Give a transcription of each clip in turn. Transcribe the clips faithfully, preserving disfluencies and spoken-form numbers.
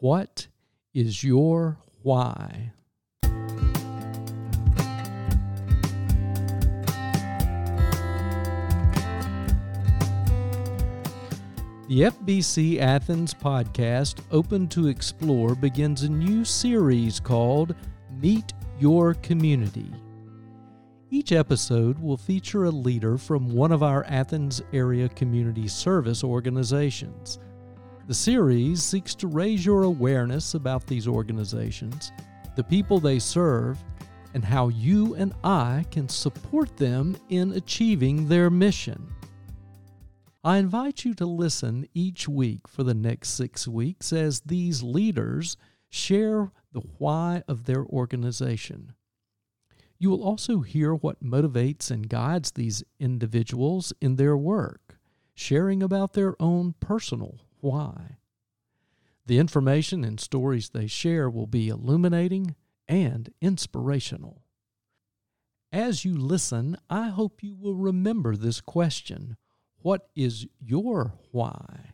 What is your why? The F B C Athens podcast, Open to Explore, begins a new series called Meet Your Community. Each episode will feature a leader from one of our Athens Area community service organizations. The series seeks to raise your awareness about these organizations, the people they serve, and how you and I can support them in achieving their mission. I invite you to listen each week for the next six weeks as these leaders share the why of their organization. You will also hear what motivates and guides these individuals in their work, sharing about their own personal why. The information and stories they share will be illuminating and inspirational. As you listen, I hope you will remember this question. What is your why?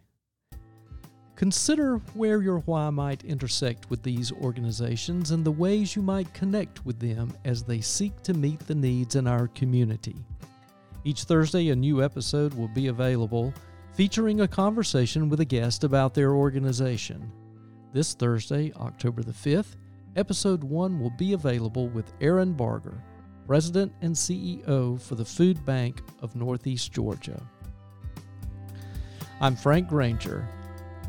Consider where your why might intersect with these organizations and the ways you might connect with them as they seek to meet the needs in our community. Each Thursday, a new episode will be available featuring a conversation with a guest about their organization. This Thursday, October the fifth, Episode one will be available with Aaron Barger, President and C E O for the Food Bank of Northeast Georgia. I'm Frank Granger,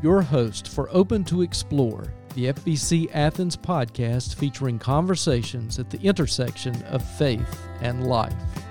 your host for Open to Explore, the F B C Athens podcast featuring conversations at the intersection of faith and life.